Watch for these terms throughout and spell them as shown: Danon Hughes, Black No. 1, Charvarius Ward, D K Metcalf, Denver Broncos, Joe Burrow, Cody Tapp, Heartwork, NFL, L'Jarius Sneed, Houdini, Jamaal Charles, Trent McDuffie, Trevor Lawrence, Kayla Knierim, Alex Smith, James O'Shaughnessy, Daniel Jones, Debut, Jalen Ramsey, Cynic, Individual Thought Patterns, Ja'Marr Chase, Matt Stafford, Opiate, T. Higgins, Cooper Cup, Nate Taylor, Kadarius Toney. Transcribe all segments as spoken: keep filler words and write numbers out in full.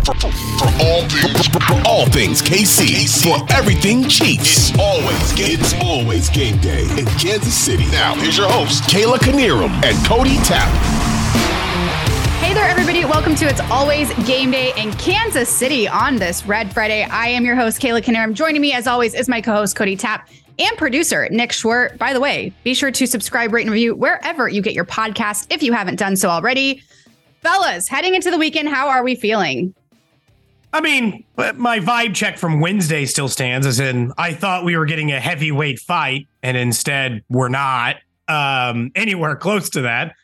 For, for, all things, for all things K C, for everything Chiefs, it's always game, it's always game day in Kansas City. Now, here's your hosts, Kayla Knierim and Cody Tapp. Hey there, everybody. Welcome to It's Always Game Day in Kansas City on this Red Friday. I am your host, Kayla Knierim. Joining me, as always, is my co-host, Cody Tapp, and producer, Nick Schwerdt. By the way, be sure to subscribe, rate, and review wherever you get your podcast if you haven't done so already. Fellas, heading into the weekend, how are we feeling? I mean, my vibe check from Wednesday still stands, as in I thought we were getting a heavyweight fight, and instead we're not um, anywhere close to that.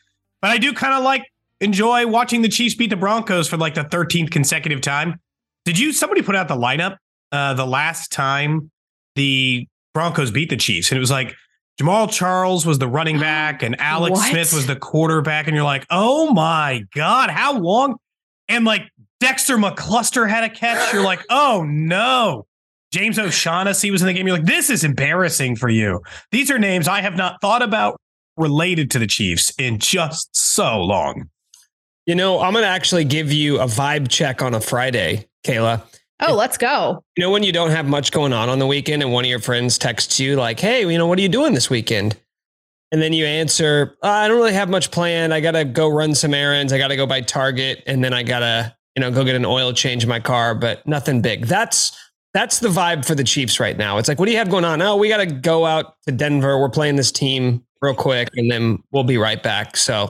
But I do kind of like enjoy watching the Chiefs beat the Broncos for like the thirteenth consecutive time. Did you somebody put out the lineup uh, the last time the Broncos beat the Chiefs? And it was like Jamaal Charles was the running back and Alex what? Smith was the quarterback. And you're like, oh, my God, how long? And like, Dexter McCluster had a catch. You're like, oh, no. James O'Shaughnessy was in the game. You're like, this is embarrassing for you. These are names I have not thought about related to the Chiefs in just so long. You know, I'm going to actually give you a vibe check on a Friday, Kayla. Oh, let's go. You know, when you don't have much going on on the weekend and one of your friends texts you like, hey, you know, what are you doing this weekend? And then you answer, oh, I don't really have much planned. I got to go run some errands. I got to go by Target. And then I got to, you know, go get an oil change in my car, but nothing big. That's that's the vibe for the Chiefs right now. It's like, what do you have going on? Oh, we got to go out to Denver. We're playing this team real quick, and then we'll be right back. So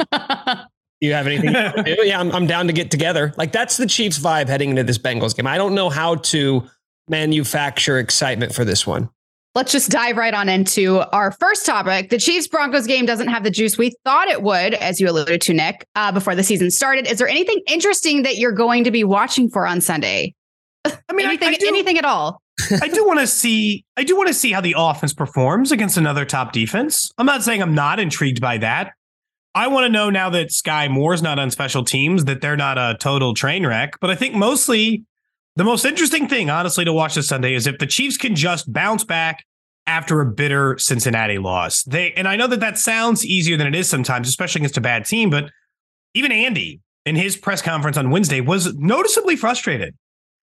you have anything? Yeah, I'm, I'm down to get together. Like, that's the Chiefs vibe heading into this Bengals game. I don't know how to manufacture excitement for this one. Let's just dive right on into our first topic. The Chiefs-Broncos game doesn't have the juice we thought it would, as you alluded to, Nick, uh, before the season started. Is there anything interesting that you're going to be watching for on Sunday? I mean, anything, I, I do, anything at all? I do want to see. I do want to see how the offense performs against another top defense. I'm not saying I'm not intrigued by that. I want to know now that Sky Moore's not on special teams that they're not a total train wreck. But I think mostly. The most interesting thing, honestly, to watch this Sunday is if the Chiefs can just bounce back after a bitter Cincinnati loss. They and I know that that sounds easier than it is sometimes, especially against a bad team. But even Andy in his press conference on Wednesday was noticeably frustrated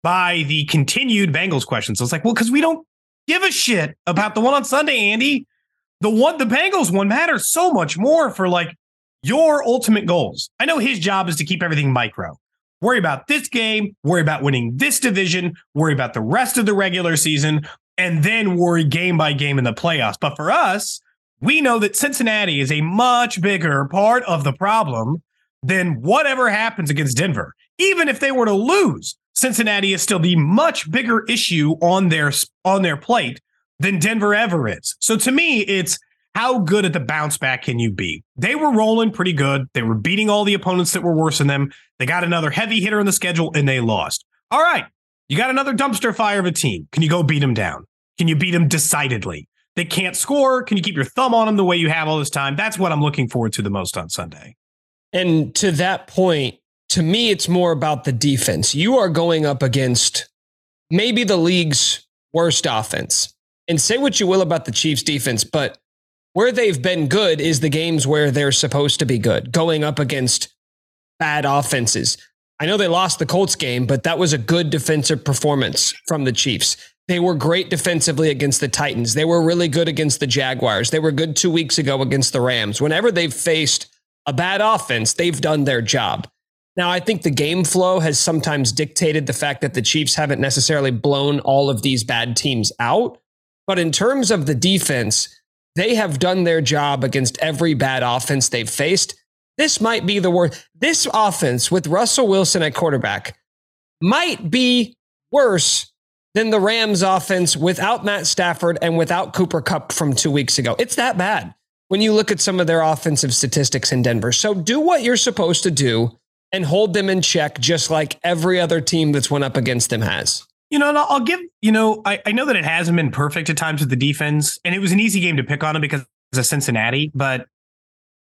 by the continued Bengals questions. So it's like, well, because we don't give a shit about the one on Sunday, Andy. The one, the Bengals one matters so much more for like your ultimate goals. I know his job is to keep everything micro. Worry about this game, worry about winning this division, worry about the rest of the regular season, and then worry game by game in the playoffs. But for us, we know that Cincinnati is a much bigger part of the problem than whatever happens against Denver. Even if they were to lose, Cincinnati is still the much bigger issue on their on their plate than Denver ever is. So to me, it's how good at the bounce back can you be? They were rolling pretty good. They were beating all the opponents that were worse than them. They got another heavy hitter in the schedule, and they lost. All right, you got another dumpster fire of a team. Can you go beat them down? Can you beat them decidedly? They can't score. Can you keep your thumb on them the way you have all this time? That's what I'm looking forward to the most on Sunday. And to that point, to me, it's more about the defense. You are going up against maybe the league's worst offense. And say what you will about the Chiefs' defense, but where they've been good is the games where they're supposed to be good, going up against bad offenses. I know they lost the Colts game, but that was a good defensive performance from the Chiefs. They were great defensively against the Titans. They were really good against the Jaguars. They were good two weeks ago against the Rams. Whenever they've faced a bad offense, they've done their job. Now, I think the game flow has sometimes dictated the fact that the Chiefs haven't necessarily blown all of these bad teams out. But in terms of the defense, they have done their job against every bad offense they've faced. This might be the worst. This offense with Russell Wilson at quarterback might be worse than the Rams offense without Matt Stafford and without Cooper Cup from two weeks ago. It's that bad when you look at some of their offensive statistics in Denver. So do what you're supposed to do and hold them in check, just like every other team that's went up against them has. You know, and I'll give, you know, I, I know that it hasn't been perfect at times with the defense, and it was an easy game to pick on them because it's a Cincinnati, but,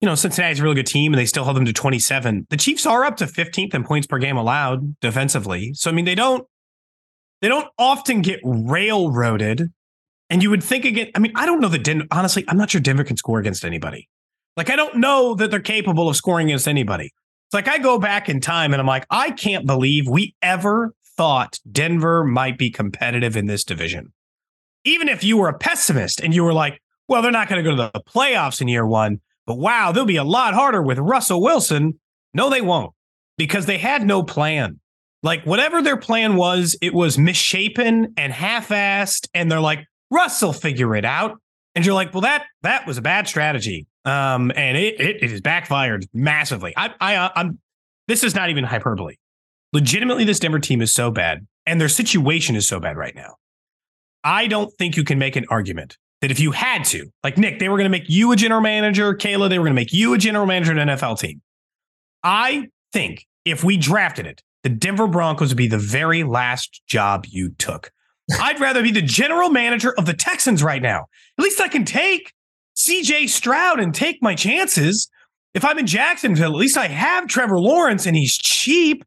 you know, Cincinnati's a really good team and they still held them to twenty-seven. The Chiefs are up to fifteenth in points per game allowed defensively. So, I mean, they don't, they don't often get railroaded. And you would think again, I mean, I don't know that Denver, honestly, I'm not sure Denver can score against anybody. Like, I don't know that they're capable of scoring against anybody. It's like I go back in time and I'm like, I can't believe we ever thought Denver might be competitive in this division. Even if you were a pessimist and you were like, well, they're not going to go to the playoffs in year one, but wow, they'll be a lot harder with Russell Wilson. No, they won't, because they had no plan. Like, whatever their plan was, it was misshapen and half-assed. And they're like, Russell, figure it out. And you're like, well, that that was a bad strategy. Um, and it it it is backfired massively. I I I'm this is not even hyperbole. Legitimately, this Denver team is so bad, and their situation is so bad right now. I don't think you can make an argument that if you had to, like Nick, they were going to make you a general manager, Kayla, they were going to make you a general manager in an N F L team. I think if we drafted it, the Denver Broncos would be the very last job you took. I'd rather be the general manager of the Texans right now. At least I can take C J Stroud and take my chances. If I'm in Jacksonville, at least I have Trevor Lawrence and he's cheap.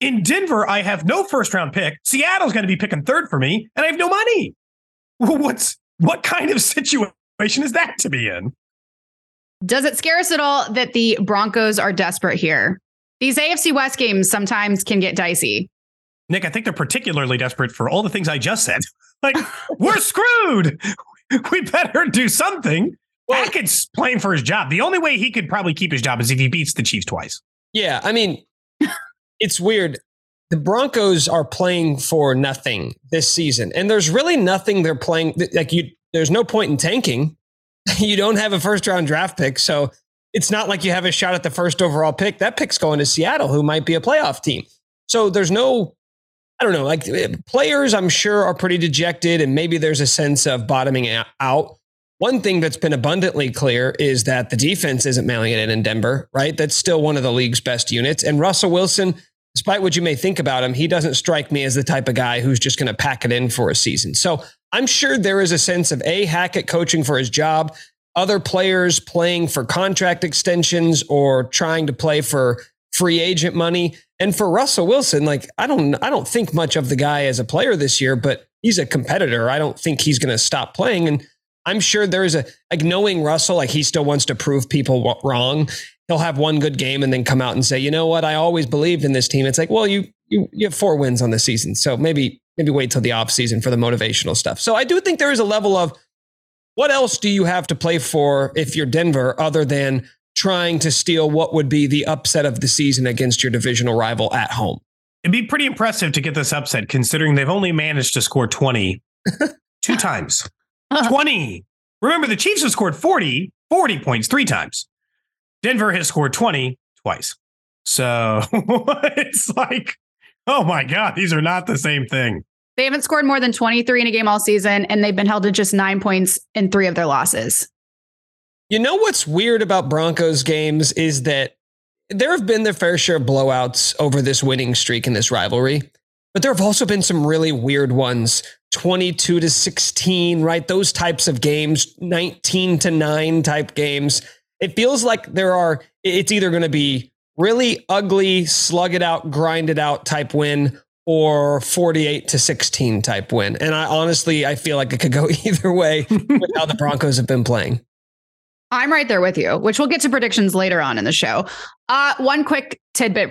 In Denver, I have no first round pick. Seattle's going to be picking third for me and I have no money. What's what kind of situation is that to be in? Does it scare us at all that the Broncos are desperate here? These A F C West games sometimes can get dicey. Nick, I think they're particularly desperate for all the things I just said. Like, we're screwed. We better do something. Well, Hackett's playing for his job. The only way he could probably keep his job is if he beats the Chiefs twice. Yeah, I mean, it's weird. The Broncos are playing for nothing this season. And there's really nothing they're playing. Like, you, there's no point in tanking. You don't have a first round draft pick. So it's not like you have a shot at the first overall pick. That pick's going to Seattle, who might be a playoff team. So there's no... I don't know, like players, I'm sure, are pretty dejected and maybe there's a sense of bottoming out. One thing that's been abundantly clear is that the defense isn't mailing it in in Denver, right? That's still one of the league's best units. And Russell Wilson, despite what you may think about him, he doesn't strike me as the type of guy who's just going to pack it in for a season. So I'm sure there is a sense of A, Hackett coaching for his job, other players playing for contract extensions or trying to play for free agent money. And for Russell Wilson, like, I don't, I don't think much of the guy as a player this year, but he's a competitor. I don't think he's going to stop playing. And I'm sure there is a, like, knowing Russell, like, he still wants to prove people wrong. He'll have one good game and then come out and say, you know what? I always believed in this team. It's like, well, you, you, you have four wins on the season. So maybe, maybe wait till the off season for the motivational stuff. So I do think there is a level of what else do you have to play for if you're Denver, other than trying to steal what would be the upset of the season against your divisional rival at home. It'd be pretty impressive to get this upset, considering they've only managed to score twenty two times. twenty. Remember, the Chiefs have scored forty, forty points three times. Denver has scored twenty twice. So it's like, oh my God, these are not the same thing. They haven't scored more than twenty-three in a game all season, and they've been held to just nine points in three of their losses. You know what's weird about Broncos games is that there have been their fair share of blowouts over this winning streak in this rivalry, but there have also been some really weird ones. twenty-two to sixteen, right? Those types of games, nineteen to nine type games. It feels like there are, it's either going to be really ugly, slug it out, grind it out type win or forty-eight to sixteen type win. And I honestly, I feel like it could go either way with how the Broncos have been playing. I'm right there with you, which we'll get to predictions later on in the show. Uh, one quick tidbit,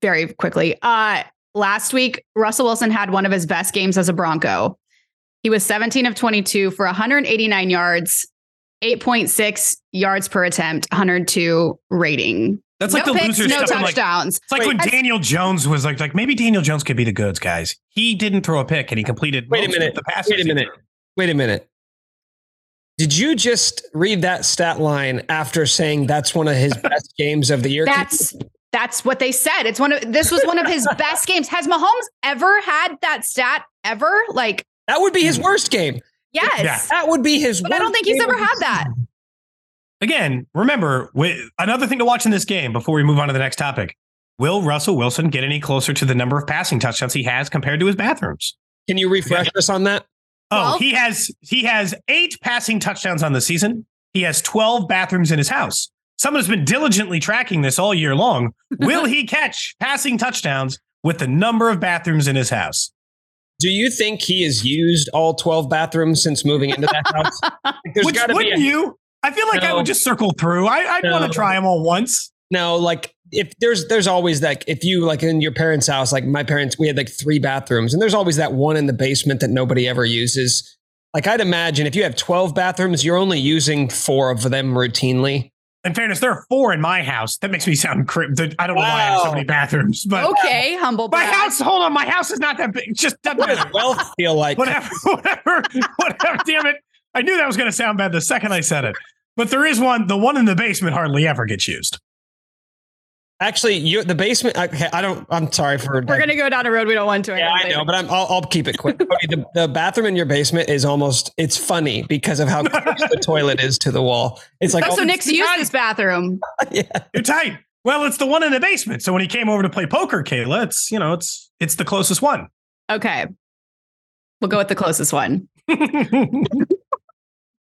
very quickly. Uh, last week, Russell Wilson had one of his best games as a Bronco. He was seventeen of twenty-two for one hundred eighty-nine yards, eight point six yards per attempt, one hundred two rating. That's like no the picks, loser no stuff. Touchdowns. Like, it's like wait, when Daniel Jones was like, like, maybe Daniel Jones could be the goods, guys. He didn't throw a pick and he completed wait a minute, the passes. Wait a minute. Wait a minute. Did you just read that stat line after saying that's one of his best games of the year? That's That's what they said. It's one of this was one of his best games. Has Mahomes ever had that stat ever? Like that would be his worst game. Yes, yeah. that would be his. But worst I don't think he's ever had that. Again, remember we, another thing to watch in this game before we move on to the next topic. Will Russell Wilson get any closer to the number of passing touchdowns he has compared to his bathrooms? Can you refresh us on that? Oh, well, he has he has eight passing touchdowns on the season. He has twelve bathrooms in his house. Someone's been diligently tracking this all year long. Will he catch passing touchdowns with the number of bathrooms in his house? Do you think he has used all twelve bathrooms since moving into that house? There's Which wouldn't be a- you? I feel like no. I would just circle through. I, I'd no. want to try them all once. No, like if there's there's always that if you like in your parents' house, like my parents, we had like three bathrooms and there's always that one in the basement that nobody ever uses. Like I'd imagine if you have twelve bathrooms, you're only using four of them routinely. In fairness, there are four in my house. That makes me sound crimp. I don't know wow. why I have so many bathrooms. But okay, humble brag. My house, hold on, my house is not that big. It's just that big. What does wealth feel like? Whatever, whatever, whatever. Damn it. I knew that was going to sound bad the second I said it. But there is one. The one in the basement hardly ever gets used. Actually, you the basement. Okay, I don't. I'm sorry for. We're like, going to go down a road we don't want to. Yeah, I, I know, but I'm, I'll, I'll keep it quick. Okay, the, the bathroom in your basement is almost. It's funny because of how close the toilet is to the wall. It's like oh, so Nick's used his bathroom. Yeah, you're tight. Well, it's the one in the basement. So when he came over to play poker, Kayla, it's you know, it's it's the closest one. Okay, we'll go with the closest one.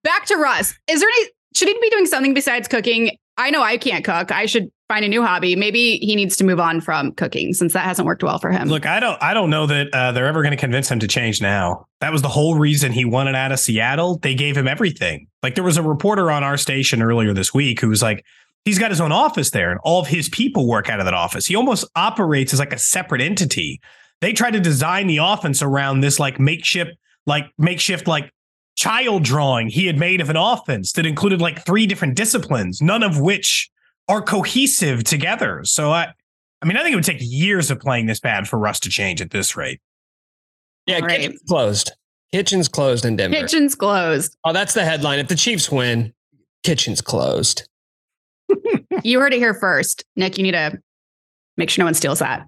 Back to Russ. Is there any? Should he be doing something besides cooking? I know I can't cook. I should find a new hobby. Maybe he needs to move on from cooking since that hasn't worked well for him. Look, I don't I don't know that uh, they're ever going to convince him to change now. That was the whole reason he wanted out of Seattle. They gave him everything. Like there was a reporter on our station earlier this week who was like, he's got his own office there and all of his people work out of that office. He almost operates as like a separate entity. They tried to design the offense around this like makeshift, like makeshift, like child drawing he had made of an offense that included like three different disciplines, none of which are cohesive together. So I, I mean, I think it would take years of playing this bad for Russ to change at this rate. Yeah, right. Kitchen's closed. Kitchen's closed in Denver. Kitchen's closed. Oh, that's the headline. If the Chiefs win, kitchen's closed. You heard it here first, Nick. You need to make sure no one steals that.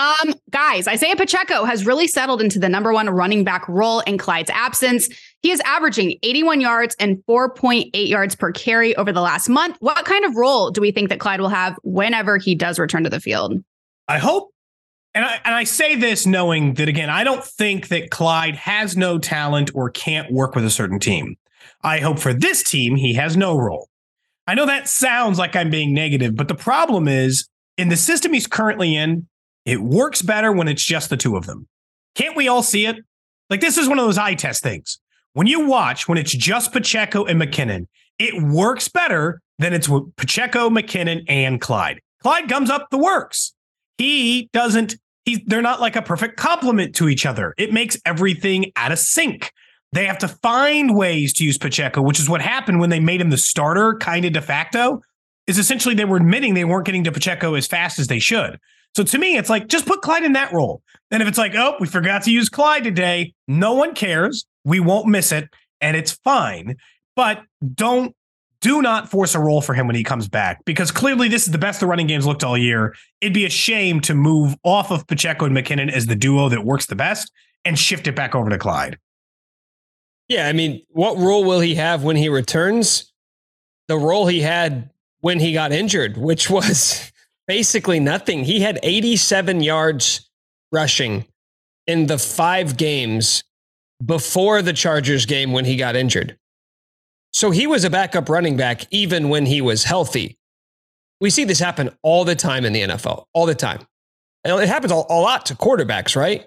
Um, guys, Isaiah Pacheco has really settled into the number one running back role in Clyde's absence. He is averaging eighty-one yards and four point eight yards per carry over the last month. What kind of role do we think that Clyde will have whenever he does return to the field? I hope. And I, and I say this knowing that, again, I don't think that Clyde has no talent or can't work with a certain team. I hope for this team, he has no role. I know that sounds like I'm being negative, but the problem is in the system he's currently in, it works better when it's just the two of them. Can't we all see it? Like this is one of those eye test things. When you watch, when it's just Pacheco and McKinnon, it works better than it's with Pacheco, McKinnon, and Clyde. Clyde gums up the works. He doesn't, he's, they're not like a perfect complement to each other. It makes everything out of sync. They have to find ways to use Pacheco, which is what happened when they made him the starter, kind of de facto, is essentially they were admitting they weren't getting to Pacheco as fast as they should. So to me, it's like, just put Clyde in that role. And if it's like, oh, we forgot to use Clyde today, no one cares. We won't miss it. And it's fine. But don't, do not force a role for him when he comes back, because clearly this is the best the running game's looked all year. It'd be a shame to move off of Pacheco and McKinnon as the duo that works the best and shift it back over to Clyde. Yeah. I mean, what role will he have when he returns? The role he had when he got injured, which was basically nothing. He had eighty-seven yards rushing in the five games before the Chargers game when he got injured. So he was a backup running back even when he was healthy. We see this happen all the time in the N F L, all the time. And it happens a lot to quarterbacks, right?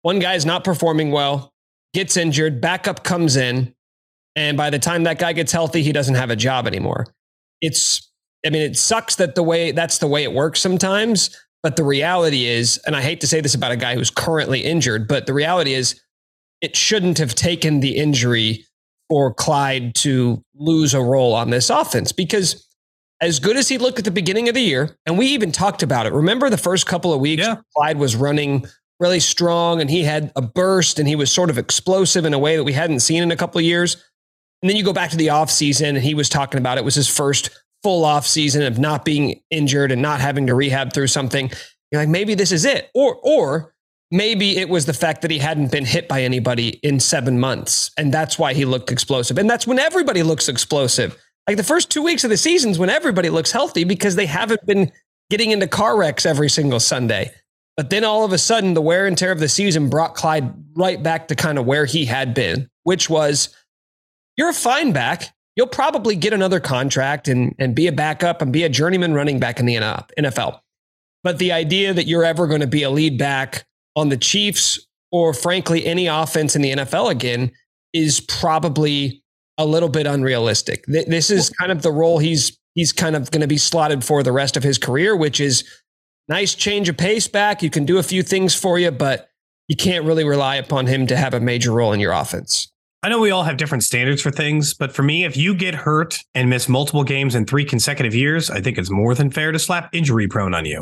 One guy's not performing well, gets injured, backup comes in, and by the time that guy gets healthy, he doesn't have a job anymore. It's I mean, it sucks that the way that's the way it works sometimes, but the reality is, and I hate to say this about a guy who's currently injured, but the reality is it shouldn't have taken the injury for Clyde to lose a role on this offense, because as good as he looked at the beginning of the year, and we even talked about it. Remember the first couple of weeks, yeah. Clyde was running really strong and he had a burst and he was sort of explosive in a way that we hadn't seen in a couple of years. And then you go back to the offseason and he was talking about it was his first full off season of not being injured and not having to rehab through something, you're like, maybe this is it. Or, or maybe it was the fact that he hadn't been hit by anybody in seven months. And that's why he looked explosive. And that's when everybody looks explosive. Like the first two weeks of the season's when everybody looks healthy because they haven't been getting into car wrecks every single Sunday. But then all of a sudden, the wear and tear of the season brought Clyde right back to kind of where he had been, which was, you're a fine back. You'll probably get another contract and, and be a backup and be a journeyman running back in the N F L. But the idea that you're ever going to be a lead back on the Chiefs or frankly, any offense in the N F L again is probably a little bit unrealistic. This is kind of the role he's he's kind of going to be slotted for the rest of his career, which is nice change of pace back. You can do a few things for you, but you can't really rely upon him to have a major role in your offense. I know we all have different standards for things, but for me, if you get hurt and miss multiple games in three consecutive years, I think it's more than fair to slap injury prone on you.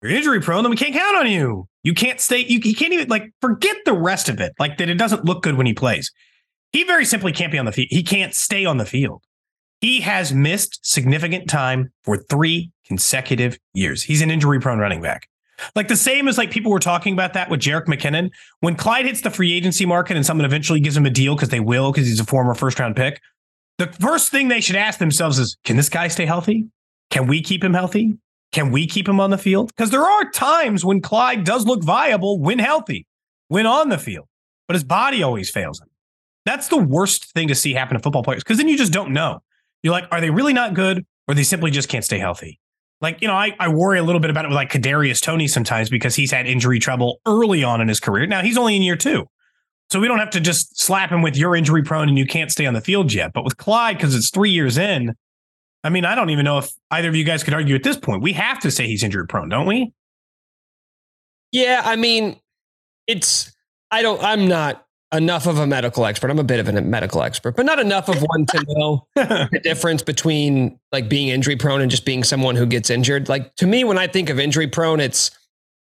If you're injury prone, then we can't count on you. You can't stay. You, you can't even like forget the rest of it. Like that. It doesn't look good when he plays. He very simply can't be on the field. He can't stay on the field. He has missed significant time for three consecutive years. He's an injury prone running back. Like the same as like people were talking about that with Jerick McKinnon. When Clyde hits the free agency market and someone eventually gives him a deal because they will, because he's a former first round pick. The first thing they should ask themselves is, can this guy stay healthy? Can we keep him healthy? Can we keep him on the field? Because there are times when Clyde does look viable when healthy, when on the field, but his body always fails him. That's the worst thing to see happen to football players, because then you just don't know. You're like, are they really not good, or they simply just can't stay healthy? Like, you know, I, I worry a little bit about it with like Kadarius Toney sometimes because he's had injury trouble early on in his career. Now he's only in year two. So we don't have to just slap him with you're injury prone and you can't stay on the field yet. But with Clyde, because it's three years in, I mean, I don't even know if either of you guys could argue at this point. We have to say he's injury prone, don't we? Yeah, I mean, it's I don't I'm not enough of a medical expert. I'm a bit of a medical expert, but not enough of one to know the difference between like being injury prone and just being someone who gets injured. Like to me, when I think of injury prone, it's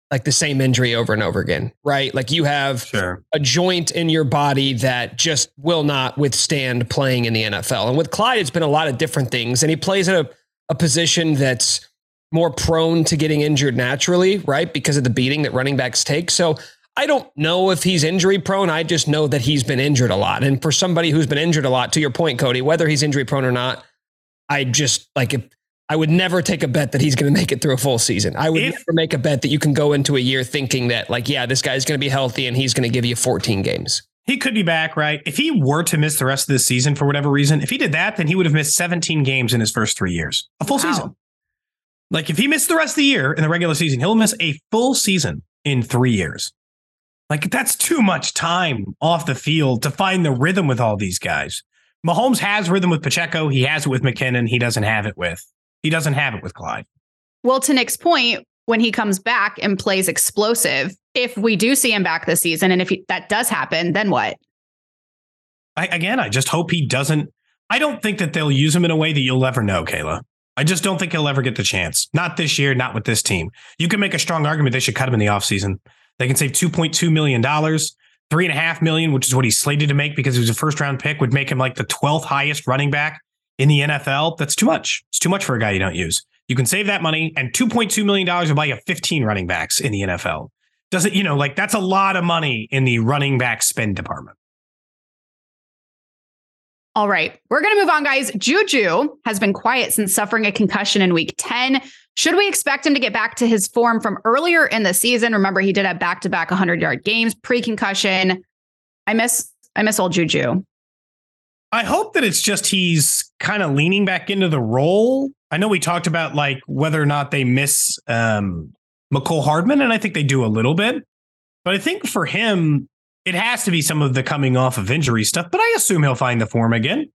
like the same injury over and over again, right? Like you have sure. a joint in your body that just will not withstand playing in the N F L. And with Clyde, it's been a lot of different things. And he plays at a, a position that's more prone to getting injured naturally, right? Because of the beating that running backs take. So I don't know if he's injury prone. I just know that he's been injured a lot. And for somebody who's been injured a lot, to your point, Cody, whether he's injury prone or not, I just like if, I would never take a bet that he's going to make it through a full season. I would if, never make a bet that you can go into a year thinking that like, yeah, this guy's going to be healthy and he's going to give you fourteen games. He could be back, right? If he were to miss the rest of this season for whatever reason, if he did that, then he would have missed seventeen games in his first three years, a full wow. season. Like if he missed the rest of the year in the regular season, he'll miss a full season in three years. Like that's too much time off the field to find the rhythm with all these guys. Mahomes has rhythm with Pacheco. He has it with McKinnon. He doesn't have it with, he doesn't have it with Clyde. Well, to Nick's point, when he comes back and plays explosive, if we do see him back this season, and if he, that does happen, then what? I, again, I just hope he doesn't. I don't think that they'll use him in a way that you'll ever know, Kayla. I just don't think he'll ever get the chance. Not this year, not with this team. You can make a strong argument they should cut him in the offseason. They can save two point two million dollars, three point five million dollars, which is what he's slated to make because he was a first round pick, would make him like the twelfth highest running back in the N F L. That's too much. It's too much for a guy you don't use. You can save that money, and two point two million dollars will buy you fifteen running backs in the N F L. Doesn't, you know, like that's a lot of money in the running back spend department. All right, we're going to move on, guys. JuJu has been quiet since suffering a concussion in week ten. Should we expect him to get back to his form from earlier in the season? Remember, he did have back-to-back hundred-yard games pre-concussion. I miss I miss old JuJu. I hope that it's just he's kind of leaning back into the role. I know we talked about like whether or not they miss um, Mecole Hardman, and I think they do a little bit. But I think for him, it has to be some of the coming off of injury stuff, but I assume he'll find the form again.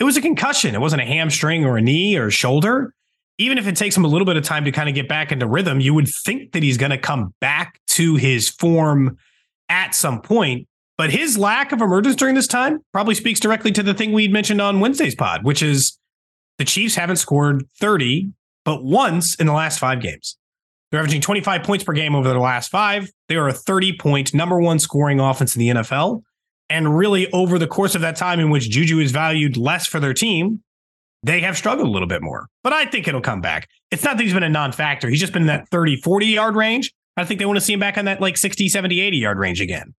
It was a concussion. It wasn't a hamstring or a knee or a shoulder. Even if it takes him a little bit of time to kind of get back into rhythm, you would think that he's going to come back to his form at some point. But his lack of emergence during this time probably speaks directly to the thing we'd mentioned on Wednesday's pod, which is the Chiefs haven't scored thirty, but once in the last five games. They're averaging twenty-five points per game over the last five. They are a thirty-point number one scoring offense in the N F L. And really, over the course of that time in which JuJu is valued less for their team, they have struggled a little bit more, but I think it'll come back. It's not that he's been a non-factor. He's just been in that thirty, forty yard range. I think they want to see him back on that like sixty, seventy, eighty yard range again.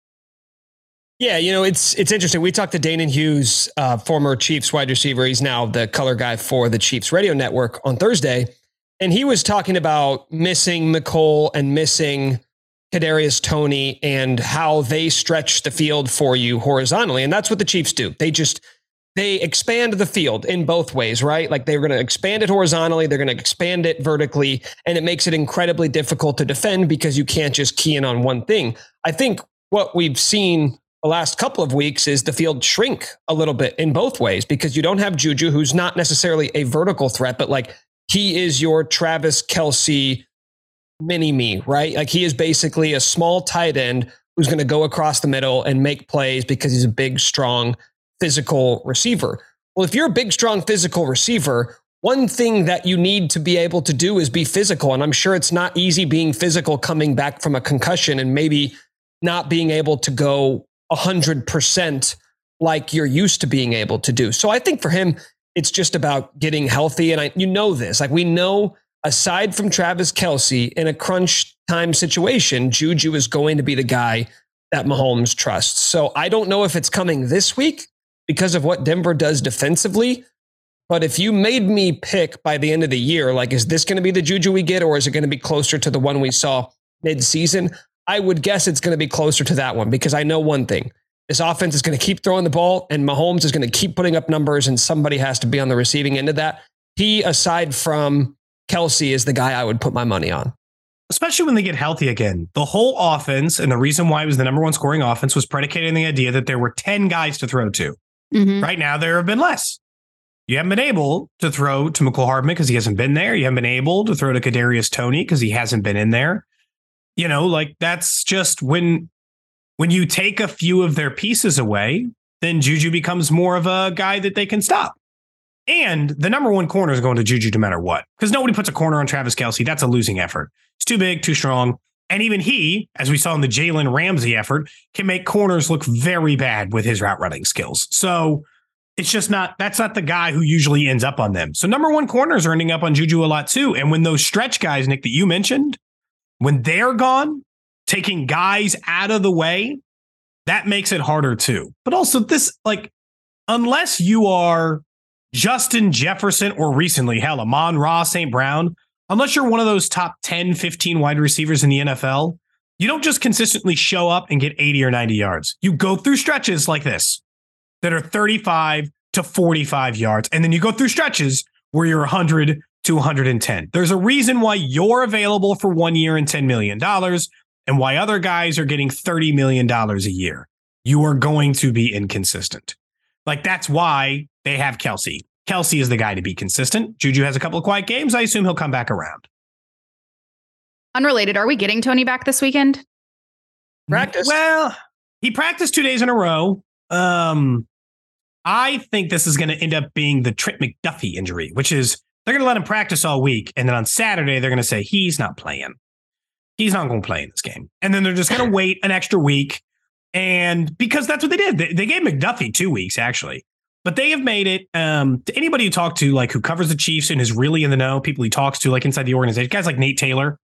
Yeah, you know, it's it's interesting. We talked to Danon Hughes, uh, former Chiefs wide receiver. He's now the color guy for the Chiefs radio network on Thursday. And he was talking about missing Mecole and missing Kadarius Toney and how they stretch the field for you horizontally. And that's what the Chiefs do. They just, they expand the field in both ways, right? Like they're going to expand it horizontally. They're going to expand it vertically. And it makes it incredibly difficult to defend because you can't just key in on one thing. I think what we've seen the last couple of weeks is the field shrink a little bit in both ways because you don't have JuJu, who's not necessarily a vertical threat, but like, he is your Travis Kelce mini-me, right? Like he is basically a small tight end who's going to go across the middle and make plays because he's a big, strong, physical receiver. Well, if you're a big, strong, physical receiver, one thing that you need to be able to do is be physical. And I'm sure it's not easy being physical coming back from a concussion and maybe not being able to go one hundred percent like you're used to being able to do. So I think for him, it's just about getting healthy. And I, you know this, like we know, aside from Travis Kelce in a crunch time situation, JuJu is going to be the guy that Mahomes trusts. So I don't know if it's coming this week because of what Denver does defensively. But if you made me pick by the end of the year, like, is this going to be the JuJu we get, or is it going to be closer to the one we saw mid-season? I would guess it's going to be closer to that one because I know one thing. This offense is going to keep throwing the ball and Mahomes is going to keep putting up numbers and somebody has to be on the receiving end of that. He, aside from Kelce, is the guy I would put my money on. Especially when they get healthy again. The whole offense, and the reason why it was the number one scoring offense, was predicated on the idea that there were ten guys to throw to. Mm-hmm. Right now, there have been less. You haven't been able to throw to Mecole Hardman because he hasn't been there. You haven't been able to throw to Kadarius Toney because he hasn't been in there. You know, like that's just when... When you take a few of their pieces away, then JuJu becomes more of a guy that they can stop. And the number one corner is going to JuJu no matter what, because nobody puts a corner on Travis Kelce. That's a losing effort. It's too big, too strong. And even he, as we saw in the Jalen Ramsey effort, can make corners look very bad with his route running skills. So it's just not, that's not the guy who usually ends up on them. So number one corners are ending up on JuJu a lot too. And when those stretch guys, Nick, that you mentioned, when they're gone, taking guys out of the way, that makes it harder too. But also this, like, unless you are Justin Jefferson or recently, hell, Amon-Ra Saint Brown, unless you're one of those top ten, fifteen wide receivers in the N F L, you don't just consistently show up and get eighty or ninety yards. You go through stretches like this that are thirty-five to forty-five yards. And then you go through stretches where you're one hundred to one hundred ten. There's a reason why you're available for one year and ten million dollars. And why other guys are getting thirty million dollars a year. You are going to be inconsistent. Like, that's why they have Kelce. Kelce is the guy to be consistent. JuJu has a couple of quiet games. I assume he'll come back around. Unrelated, are we getting Toney back this weekend? Practice. Well, he practiced two days in a row. Um, I think this is going to end up being the Trent McDuffie injury, which is they're going to let him practice all week. And then on Saturday, they're going to say he's not playing. He's not going to play in this game. And then they're just going to wait an extra week. And because that's what they did. They, they gave McDuffie two weeks, actually. But they have made it um, to anybody who talked to, like, who covers the Chiefs and is really in the know, people he talks to, like, inside the organization, guys like Nate Taylor.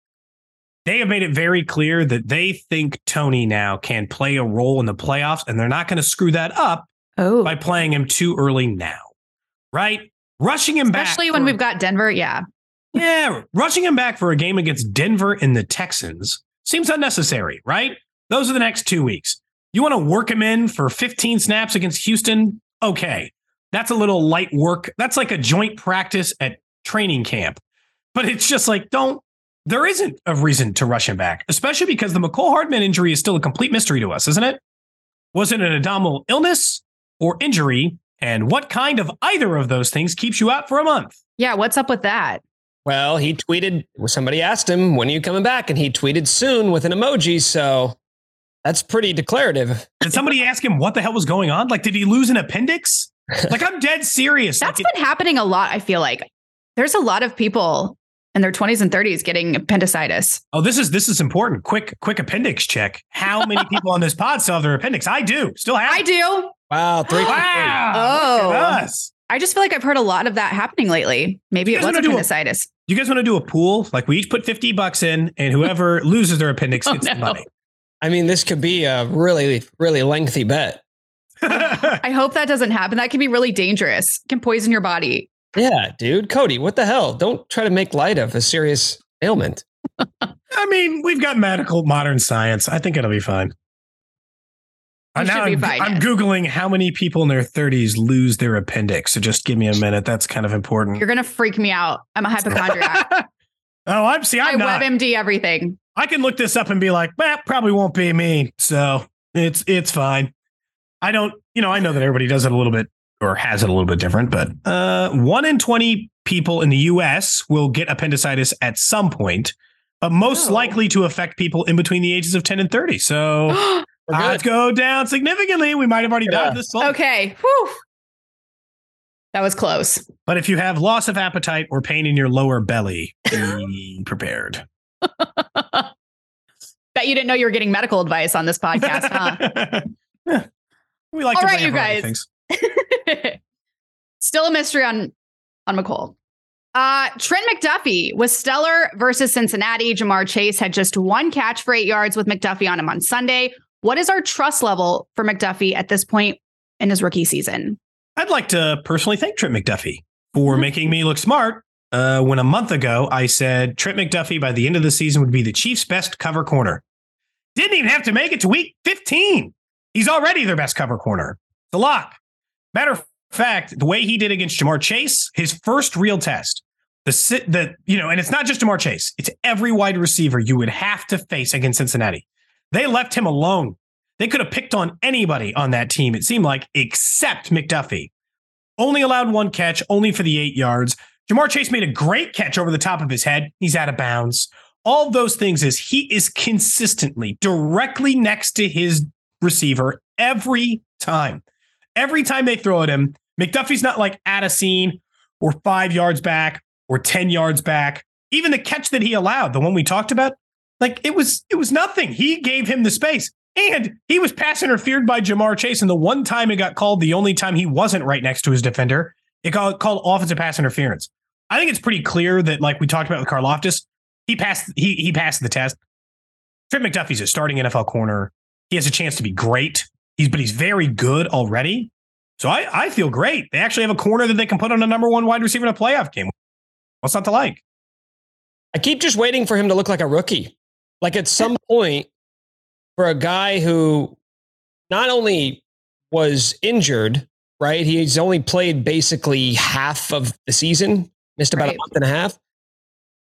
They have made it very clear that they think Toney now can play a role in the playoffs, and they're not going to screw that up oh. by playing him too early now. Right? Rushing him Especially back. Especially when for- we've got Denver. Yeah. Yeah, rushing him back for a game against Denver and the Texans seems unnecessary, right? Those are the next two weeks. You want to work him in for fifteen snaps against Houston? Okay, that's a little light work. That's like a joint practice at training camp. But it's just like, don't, there isn't a reason to rush him back, especially because the Mecole Hardman injury is still a complete mystery to us, isn't it? Was it an abdominal illness or injury? And what kind of either of those things keeps you out for a month? Yeah, what's up with that? Well, he tweeted, somebody asked him, when are you coming back? And he tweeted soon with an emoji. So that's pretty declarative. Did somebody ask him what the hell was going on? Like, did he lose an appendix? Like, I'm dead serious. That's like, been it- happening a lot. I feel like there's a lot of people in their twenties and thirties getting appendicitis. Oh, this is this is important. Quick, quick appendix check. How many people on this pod still have their appendix? I do. Still have. I do. Wow. Three. Wow. Three. Oh, look at us. I just feel like I've heard a lot of that happening lately. Maybe it was appendicitis. Do you guys want to do a pool? Like we each put fifty bucks in and whoever loses their appendix gets oh, no. the money. I mean, this could be a really, really lengthy bet. I hope that doesn't happen. That can be really dangerous. It can poison your body. Yeah, dude. Cody, what the hell? Don't try to make light of a serious ailment. I mean, we've got medical modern science. I think it'll be fine. Uh, now I'm, fine I'm Googling how many people in their thirties lose their appendix. So just give me a minute. That's kind of important. You're going to freak me out. I'm a hypochondriac. oh, I'm see. I'm I not. WebMD everything. I can look this up and be like, well, probably won't be me. So it's it's fine. I don't, you know, I know that everybody does it a little bit or has it a little bit different, but uh, one in twenty people in the U S will get appendicitis at some point, but most oh. likely to affect people in between the ages of ten and thirty. So odds go down significantly. We might have already yeah. died this fall. Okay. Whew. That was close. But if you have loss of appetite or pain in your lower belly, be prepared. Bet you didn't know you were getting medical advice on this podcast, huh? yeah. We like All to right, you guys. Still a mystery on on Mecole. Uh, Trent McDuffie was stellar versus Cincinnati. Ja'Marr Chase had just one catch for eight yards with McDuffie on him on Sunday. What is our trust level for McDuffie at this point in his rookie season? I'd like to personally thank Trent McDuffie for mm-hmm. making me look smart. Uh, when a month ago, I said Trent McDuffie by the end of the season would be the Chiefs' best cover corner. Didn't even have to make it to week fifteen. He's already their best cover corner. The lock. Matter of fact, the way he did against Ja'Marr Chase, his first real test, the the you know, and it's not just Ja'Marr Chase, it's every wide receiver you would have to face against Cincinnati. They left him alone. They could have picked on anybody on that team, it seemed like, except McDuffie. Only allowed one catch, only for the eight yards. Ja'Marr Chase made a great catch over the top of his head. He's out of bounds. All those things is he is consistently directly next to his receiver every time. Every time they throw at him, McDuffie's not like at a scene or five yards back or ten yards back. Even the catch that he allowed, the one we talked about, like it was it was nothing. He gave him the space and he was pass interfered by Ja'Marr Chase. And the one time it got called, the only time he wasn't right next to his defender, it got called offensive pass interference. I think it's pretty clear that, like we talked about with Karlaftis, he passed he he passed the test. Trent McDuffie's a starting N F L corner. He has a chance to be great. He's, but he's very good already. So I, I feel great. They actually have a corner that they can put on a number one wide receiver in a playoff game. What's not to like? I keep just waiting for him to look like a rookie. Like at some point for a guy who not only was injured, right? He's only played basically half of the season, missed about right. a month and a half.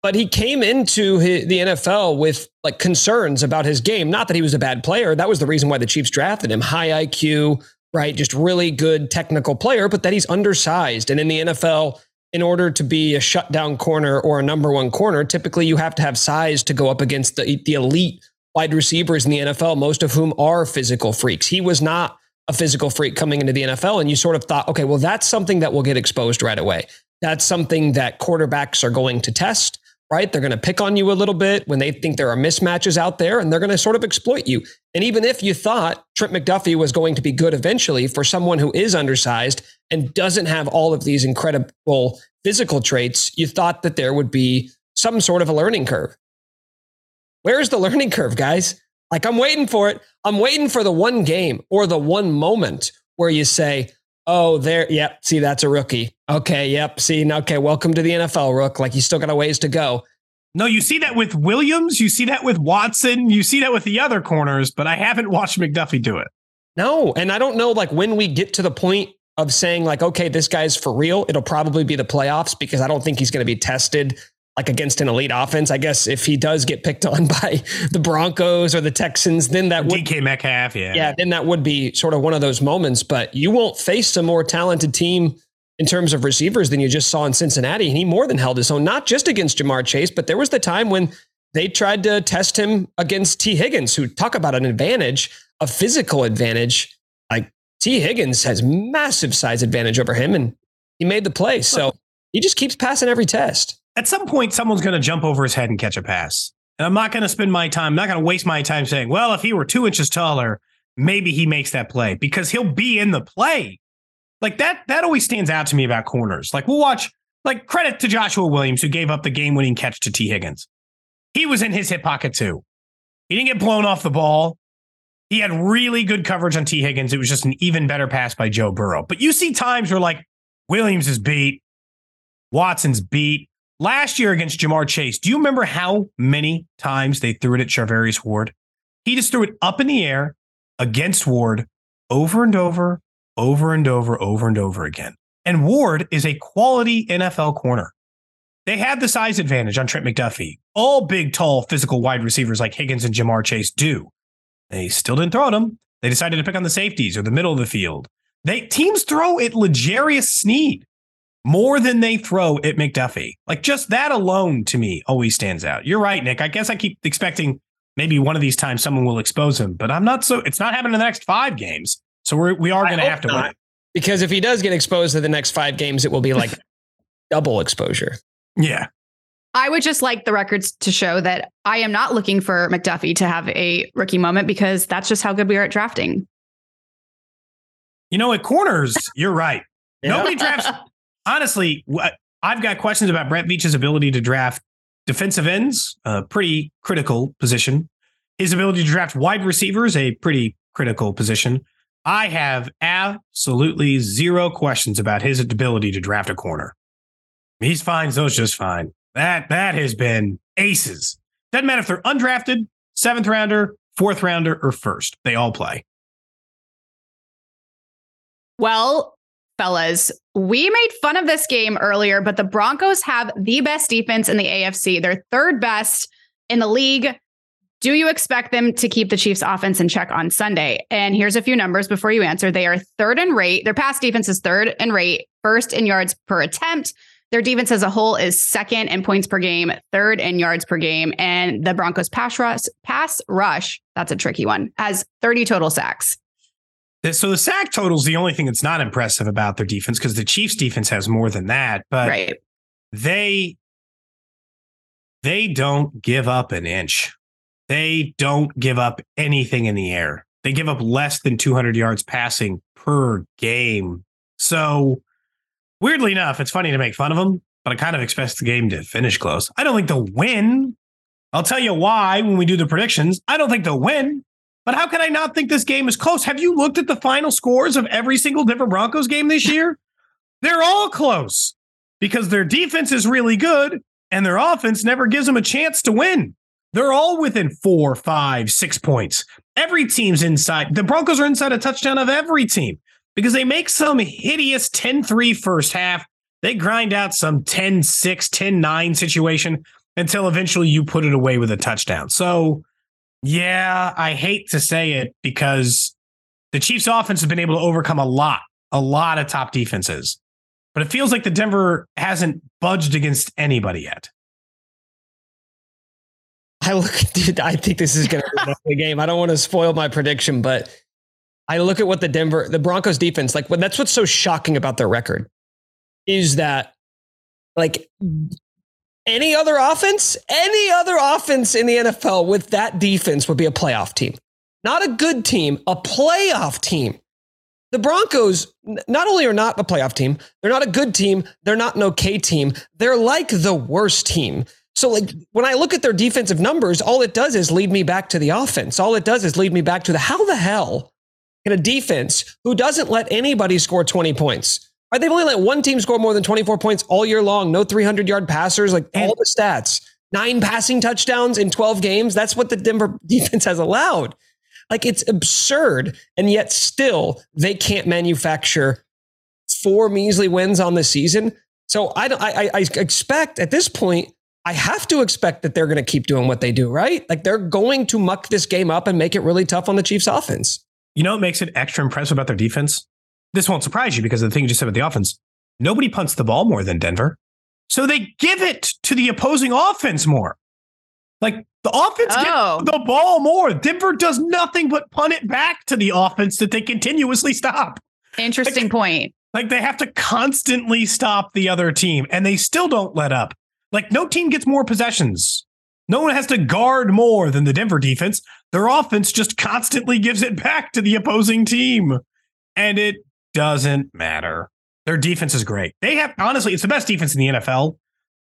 But he came into his, the N F L with like concerns about his game. Not that he was a bad player. That was the reason why the Chiefs drafted him. High I Q, right? Just really good technical player, but that he's undersized. And in the N F L, in order to be a shutdown corner or a number one corner, typically you have to have size to go up against the, the elite wide receivers in the N F L, most of whom are physical freaks. He was not a physical freak coming into the N F L. And you sort of thought, okay, well, that's something that will get exposed right away. That's something that quarterbacks are going to test. Right? They're going to pick on you a little bit when they think there are mismatches out there, and they're going to sort of exploit you. And even if you thought Trent McDuffie was going to be good eventually, for someone who is undersized and doesn't have all of these incredible physical traits, you thought that there would be some sort of a learning curve. Where's the learning curve, guys? Like, I'm waiting for it. I'm waiting for the one game or the one moment where you say, oh, there. Yep. See, that's a rookie. Okay. Yep. See, okay. Welcome to the N F L, Rook. Like, you still got a ways to go. No, you see that with Williams. You see that with Watson. You see that with the other corners, but I haven't watched McDuffie do it. No. And I don't know, like, when we get to the point of saying, like, okay, this guy's for real, it'll probably be the playoffs, because I don't think he's going to be tested like against an elite offense. I guess if he does get picked on by the Broncos or the Texans, then that would D K Metcalf, yeah. Yeah, then that would be sort of one of those moments, but you won't face a more talented team in terms of receivers than you just saw in Cincinnati. And he more than held his own, not just against Ja'Marr Chase, but there was the time when they tried to test him against T. Higgins, who, talk about an advantage, a physical advantage. Like, T. Higgins has massive size advantage over him, and he made the play. So he just keeps passing every test. At some point, someone's going to jump over his head and catch a pass. And I'm not going to spend my time, I'm not going to waste my time saying, well, if he were two inches taller, maybe he makes that play, because he'll be in the play. Like that, that always stands out to me about corners. Like we'll watch, like credit to Joshua Williams, who gave up the game-winning catch to T. Higgins. He was in his hip pocket too. He didn't get blown off the ball. He had really good coverage on T. Higgins. It was just an even better pass by Joe Burrow. But you see times where like Williams is beat, Watson's beat. Last year against Ja'Marr Chase, do you remember how many times they threw it at Charvarius Ward? He just threw it up in the air against Ward over and over, over and over, over and over again. And Ward is a quality N F L corner. They had the size advantage on Trent McDuffie. All big, tall, physical wide receivers like Higgins and Ja'Marr Chase do. They still didn't throw at him. They decided to pick on the safeties or the middle of the field. They teams throw at L'Jarius Sneed more than they throw at McDuffie. Like just that alone to me always stands out. You're right, Nick. I guess I keep expecting maybe one of these times someone will expose him, but I'm not so. It's not happening in the next five games. So we're, we are going to have to not. win. Because if he does get exposed in the next five games, it will be like double exposure. Yeah. I would just like the records to show that I am not looking for McDuffie to have a rookie moment because that's just how good we are at drafting. You know, at corners, you're right. Yeah. Nobody drafts. Honestly, I've got questions about Brett Veach's ability to draft defensive ends, a pretty critical position. His ability to draft wide receivers, a pretty critical position. I have absolutely zero questions about his ability to draft a corner. He finds those just fine. That that has been aces. Doesn't matter if they're undrafted, seventh rounder, fourth rounder, or first. They all play. Well, fellas, we made fun of this game earlier, but the Broncos have the best defense in the A F C. They're third best in the league. Do you expect them to keep the Chiefs offense in check on Sunday? And here's a few numbers before you answer. They are third in rate. Their pass defense is third in rate, first in yards per attempt. Their defense as a whole is second in points per game, third in yards per game. And the Broncos pass rush, pass rush, that's a tricky one, has thirty total sacks. So the sack total is the only thing that's not impressive about their defense because the Chiefs defense has more than that. But right. they, they don't give up an inch. They don't give up anything in the air. They give up less than two hundred yards passing per game. So weirdly enough, it's funny to make fun of them, but I kind of expect the game to finish close. I don't think they'll win. I'll tell you why when we do the predictions. I don't think they'll win, but how can I not think this game is close? Have you looked at the final scores of every single Denver Broncos game this year? They're all close because their defense is really good and their offense never gives them a chance to win. They're all within four, five, six points. Every team's inside. The Broncos are inside a touchdown of every team because they make some hideous ten three first half. They grind out some ten six, ten nine situation until eventually you put it away with a touchdown. So, yeah, I hate to say it because the Chiefs offense has been able to overcome a lot, a lot of top defenses. But it feels like the Denver hasn't budged against anybody yet. I look, dude, I think this is going to be the game. I don't want to spoil my prediction, but I look at what the Denver, the Broncos defense, like well, that's what's so shocking about their record is that like any other offense, any other offense in the N F L with that defense would be a playoff team, not a good team, a playoff team. The Broncos not only are not a playoff team, they're not a good team. They're not an okay team. They're like the worst team. So like when I look at their defensive numbers, all it does is lead me back to the offense. All it does is lead me back to the how the hell can a defense who doesn't let anybody score twenty points? Are they only let one team score more than twenty-four points all year long? No three hundred yard passers, like all the stats, nine passing touchdowns in twelve games. That's what the Denver defense has allowed. Like it's absurd. And yet still they can't manufacture four measly wins on the season. So I don't, I, I expect at this point, I have to expect that they're going to keep doing what they do, right? Like they're going to muck this game up and make it really tough on the Chiefs offense. You know what makes it extra impressive about their defense? This won't surprise you because of the thing you just said about the offense. Nobody punts the ball more than Denver. So they give it to the opposing offense more. Like the offense oh. gets the ball more. Denver does nothing but punt it back to the offense that they continuously stop. Interesting like, point. Like they have to constantly stop the other team and they still don't let up. Like, no team gets more possessions. No one has to guard more than the Denver defense. Their offense just constantly gives it back to the opposing team. And it Doesn't matter. Their defense is great. They have, honestly, it's the best defense in the N F L.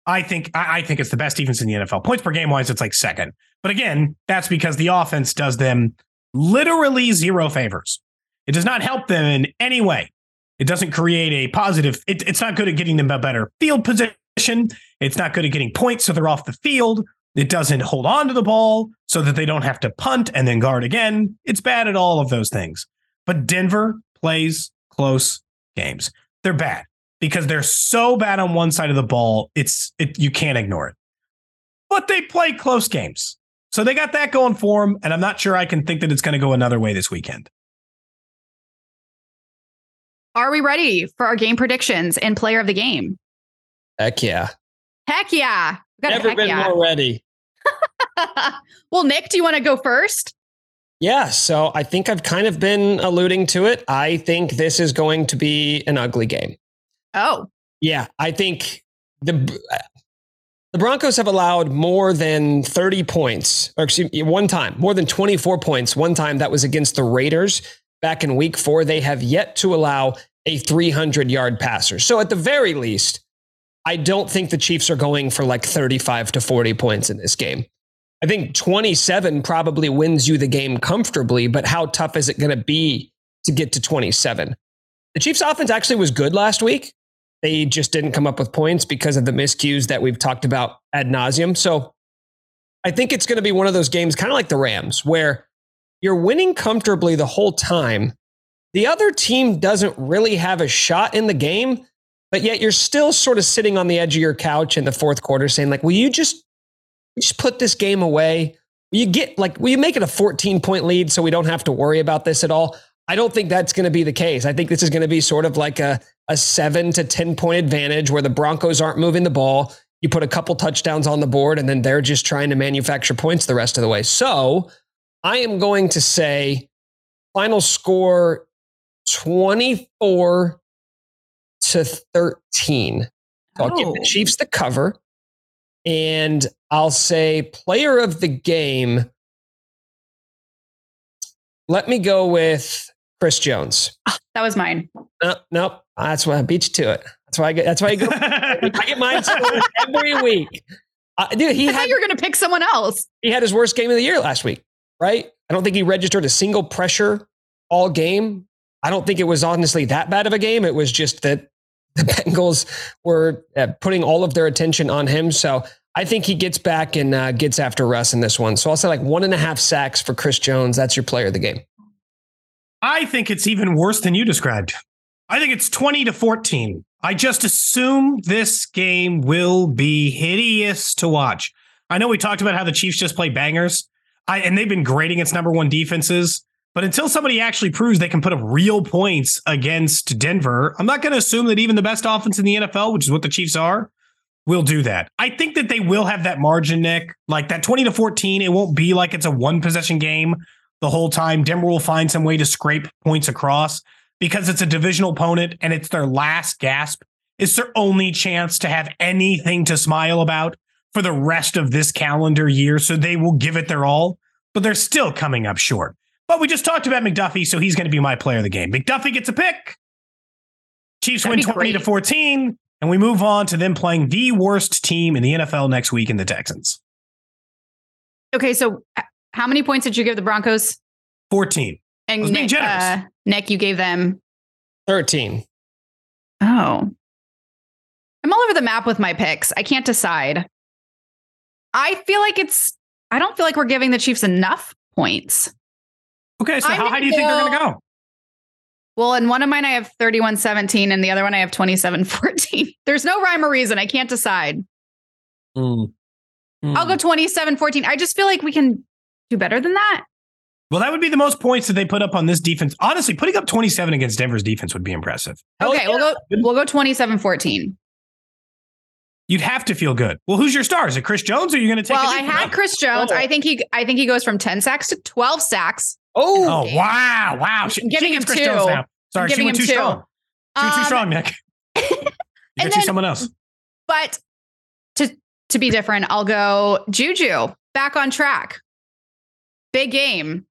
I think I, I think it's the best defense in the N F L. Points per game wise, it's like second. But again, that's because the offense does them literally zero favors. It does not help them in any way. It doesn't create a positive. It, it's not good at getting them a better field position. It's not good at getting points, so they're off the field. It doesn't hold on to the ball so that they don't have to punt and then guard again. It's bad at all of those things. But Denver plays close games. They're bad because they're so bad on one side of the ball. It's it, you can't ignore it. But they play close games. So they got that going for them. And I'm not sure I can think that it's going to go another way this weekend. Are we ready for our game predictions and player of the game? Heck yeah. Heck yeah. Never been yeah. more ready. Well, Nick, do you want to go first? Yeah, so I think I've kind of been alluding to it. I think this is going to be an ugly game. Oh. Yeah, I think the the Broncos have allowed more than thirty points, or excuse me, one time, more than twenty-four points. One time that was against the Raiders back in week four. They have yet to allow a three hundred yard passer. So at the very least, I don't think the Chiefs are going for like thirty-five to forty points in this game. I think twenty-seven probably wins you the game comfortably, but how tough is it going to be to get to twenty-seven? The Chiefs offense actually was good last week. They just didn't come up with points because of the miscues that we've talked about ad nauseum. So I think it's going to be one of those games, kind of like the Rams, where you're winning comfortably the whole time. The other team doesn't really have a shot in the game, but yet you're still sort of sitting on the edge of your couch in the fourth quarter saying, like, will you just, just put this game away? Will you get like, will you make it a fourteen point lead so we don't have to worry about this at all? I don't think that's going to be the case. I think this is going to be sort of like a, a seven to ten point advantage where the Broncos aren't moving the ball. You put a couple touchdowns on the board and then they're just trying to manufacture points the rest of the way. So I am going to say final score twenty-four to thirteen. So I'll oh. give the Chiefs the cover, and I'll say player of the game. Let me go with Chris Jones. Oh, that was mine. No, no, that's why I beat you to it. That's why I get. That's why I go. I get mine every week. Uh, dude, he I had, thought you were going to pick someone else. He had his worst game of the year last week, right? I don't think he registered a single pressure all game. I don't think it was honestly that bad of a game. It was just that the Bengals were uh, putting all of their attention on him. So I think he gets back and uh, gets after Russ in this one. So I'll say like one and a half sacks for Chris Jones. That's your player of the game. I think it's even worse than you described. I think it's twenty to fourteen. I just assume this game will be hideous to watch. I know we talked about how the Chiefs just play bangers. I, and they've been great against number one defenses. But until somebody actually proves they can put up real points against Denver, I'm not going to assume that even the best offense in the N F L, which is what the Chiefs are, will do that. I think that they will have that margin, Nick. Like that twenty to fourteen, it won't be like it's a one possession game the whole time. Denver will find some way to scrape points across because it's a divisional opponent and it's their last gasp. It's their only chance to have anything to smile about for the rest of this calendar year. So they will give it their all, but they're still coming up short. But we just talked about McDuffie, so he's going to be my player of the game. McDuffie gets a pick. Chiefs That'd win twenty to fourteen, and we move on to them playing the worst team in the N F L next week in the Texans. Okay, so how many points did you give the Broncos? fourteen. And I was Nick, being generous. Uh, Nick, you gave them thirteen. Oh. I'm all over the map with my picks. I can't decide. I feel like it's I don't feel like we're giving the Chiefs enough points. Okay, so I'm how high do you go, think they're going to go? Well, in one of mine, I have thirty-one seventeen, and the other one, I have twenty-seven fourteen. There's no rhyme or reason. I can't decide. Mm. Mm. I'll go twenty-seven fourteen. I just feel like we can do better than that. Well, that would be the most points that they put up on this defense. Honestly, putting up twenty-seven against Denver's defense would be impressive. Okay, oh, yeah. we'll go We'll go twenty-seven fourteen. You'd have to feel good. Well, who's your star? Is it Chris Jones? Or are you going to take well, it? Well, I had Chris Jones. Oh. I think he I think he goes from ten sacks to twelve sacks. Oh, oh wow. Wow. She, giving she him Chris two. Jones now. Sorry, she went too two. strong. She went um, too strong, Nick. You got you someone else. But to to be different, I'll go JuJu back on track. Big game.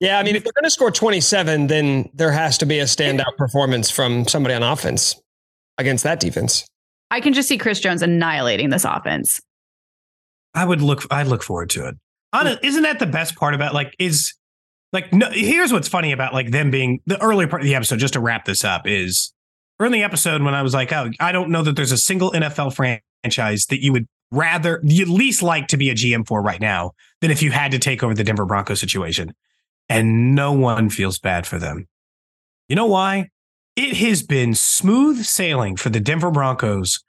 Yeah, I mean, if they're going to score twenty-seven, then there has to be a standout performance from somebody on offense against that defense. I can just see Chris Jones annihilating this offense. I would look, I look forward to it. Honest, isn't that the best part about like is like, no, here's what's funny about like them being the early part of the episode, just to wrap this up, is early in the episode when I was like, oh, I don't know that there's a single N F L franchise that you would rather, you least like to be a G M for right now than if you had to take over the Denver Broncos situation. And no one feels bad for them. You know why? It has been smooth sailing for the Denver Broncos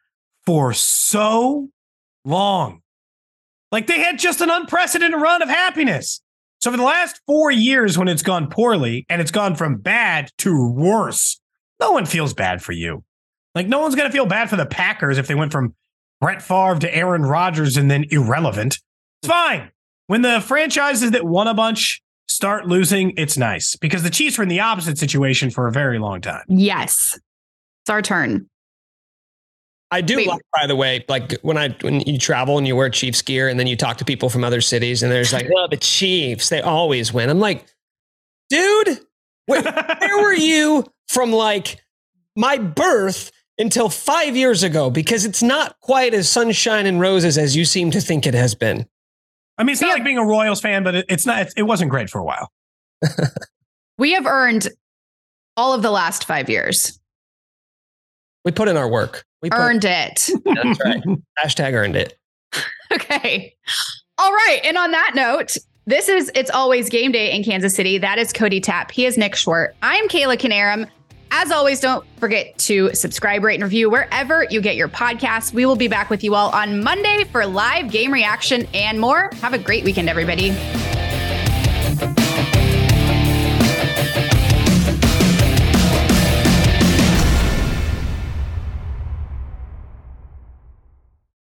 for so long. Like they had just an unprecedented run of happiness. So for the last four years when it's gone poorly and it's gone from bad to worse, no one feels bad for you. Like no one's going to feel bad for the Packers if they went from Brett Favre to Aaron Rodgers and then irrelevant. It's fine. When the franchises that won a bunch start losing, it's nice because the Chiefs were in the opposite situation for a very long time. Yes. It's our turn. I do Wait. like, by the way, like when I, when you travel and you wear Chiefs gear and then you talk to people from other cities and there's like, well, the Chiefs, they always win. I'm like, dude, where, where were you from like my birth until five years ago? Because it's not quite as sunshine and roses as you seem to think it has been. I mean, it's not yeah. like being a Royals fan, but it's not, it wasn't great for a while. We have earned all of the last five years. We put in our work. We earned put, it. That's right. Hashtag earned it. Okay. All right. And on that note, this is It's Always Game Day in Kansas City. That is Cody Tapp. He is Nick Schwerdt. I'm Kayla Knierim. As always, don't forget to subscribe, rate, and review wherever you get your podcasts. We will be back with you all on Monday for live game reaction and more. Have a great weekend, everybody.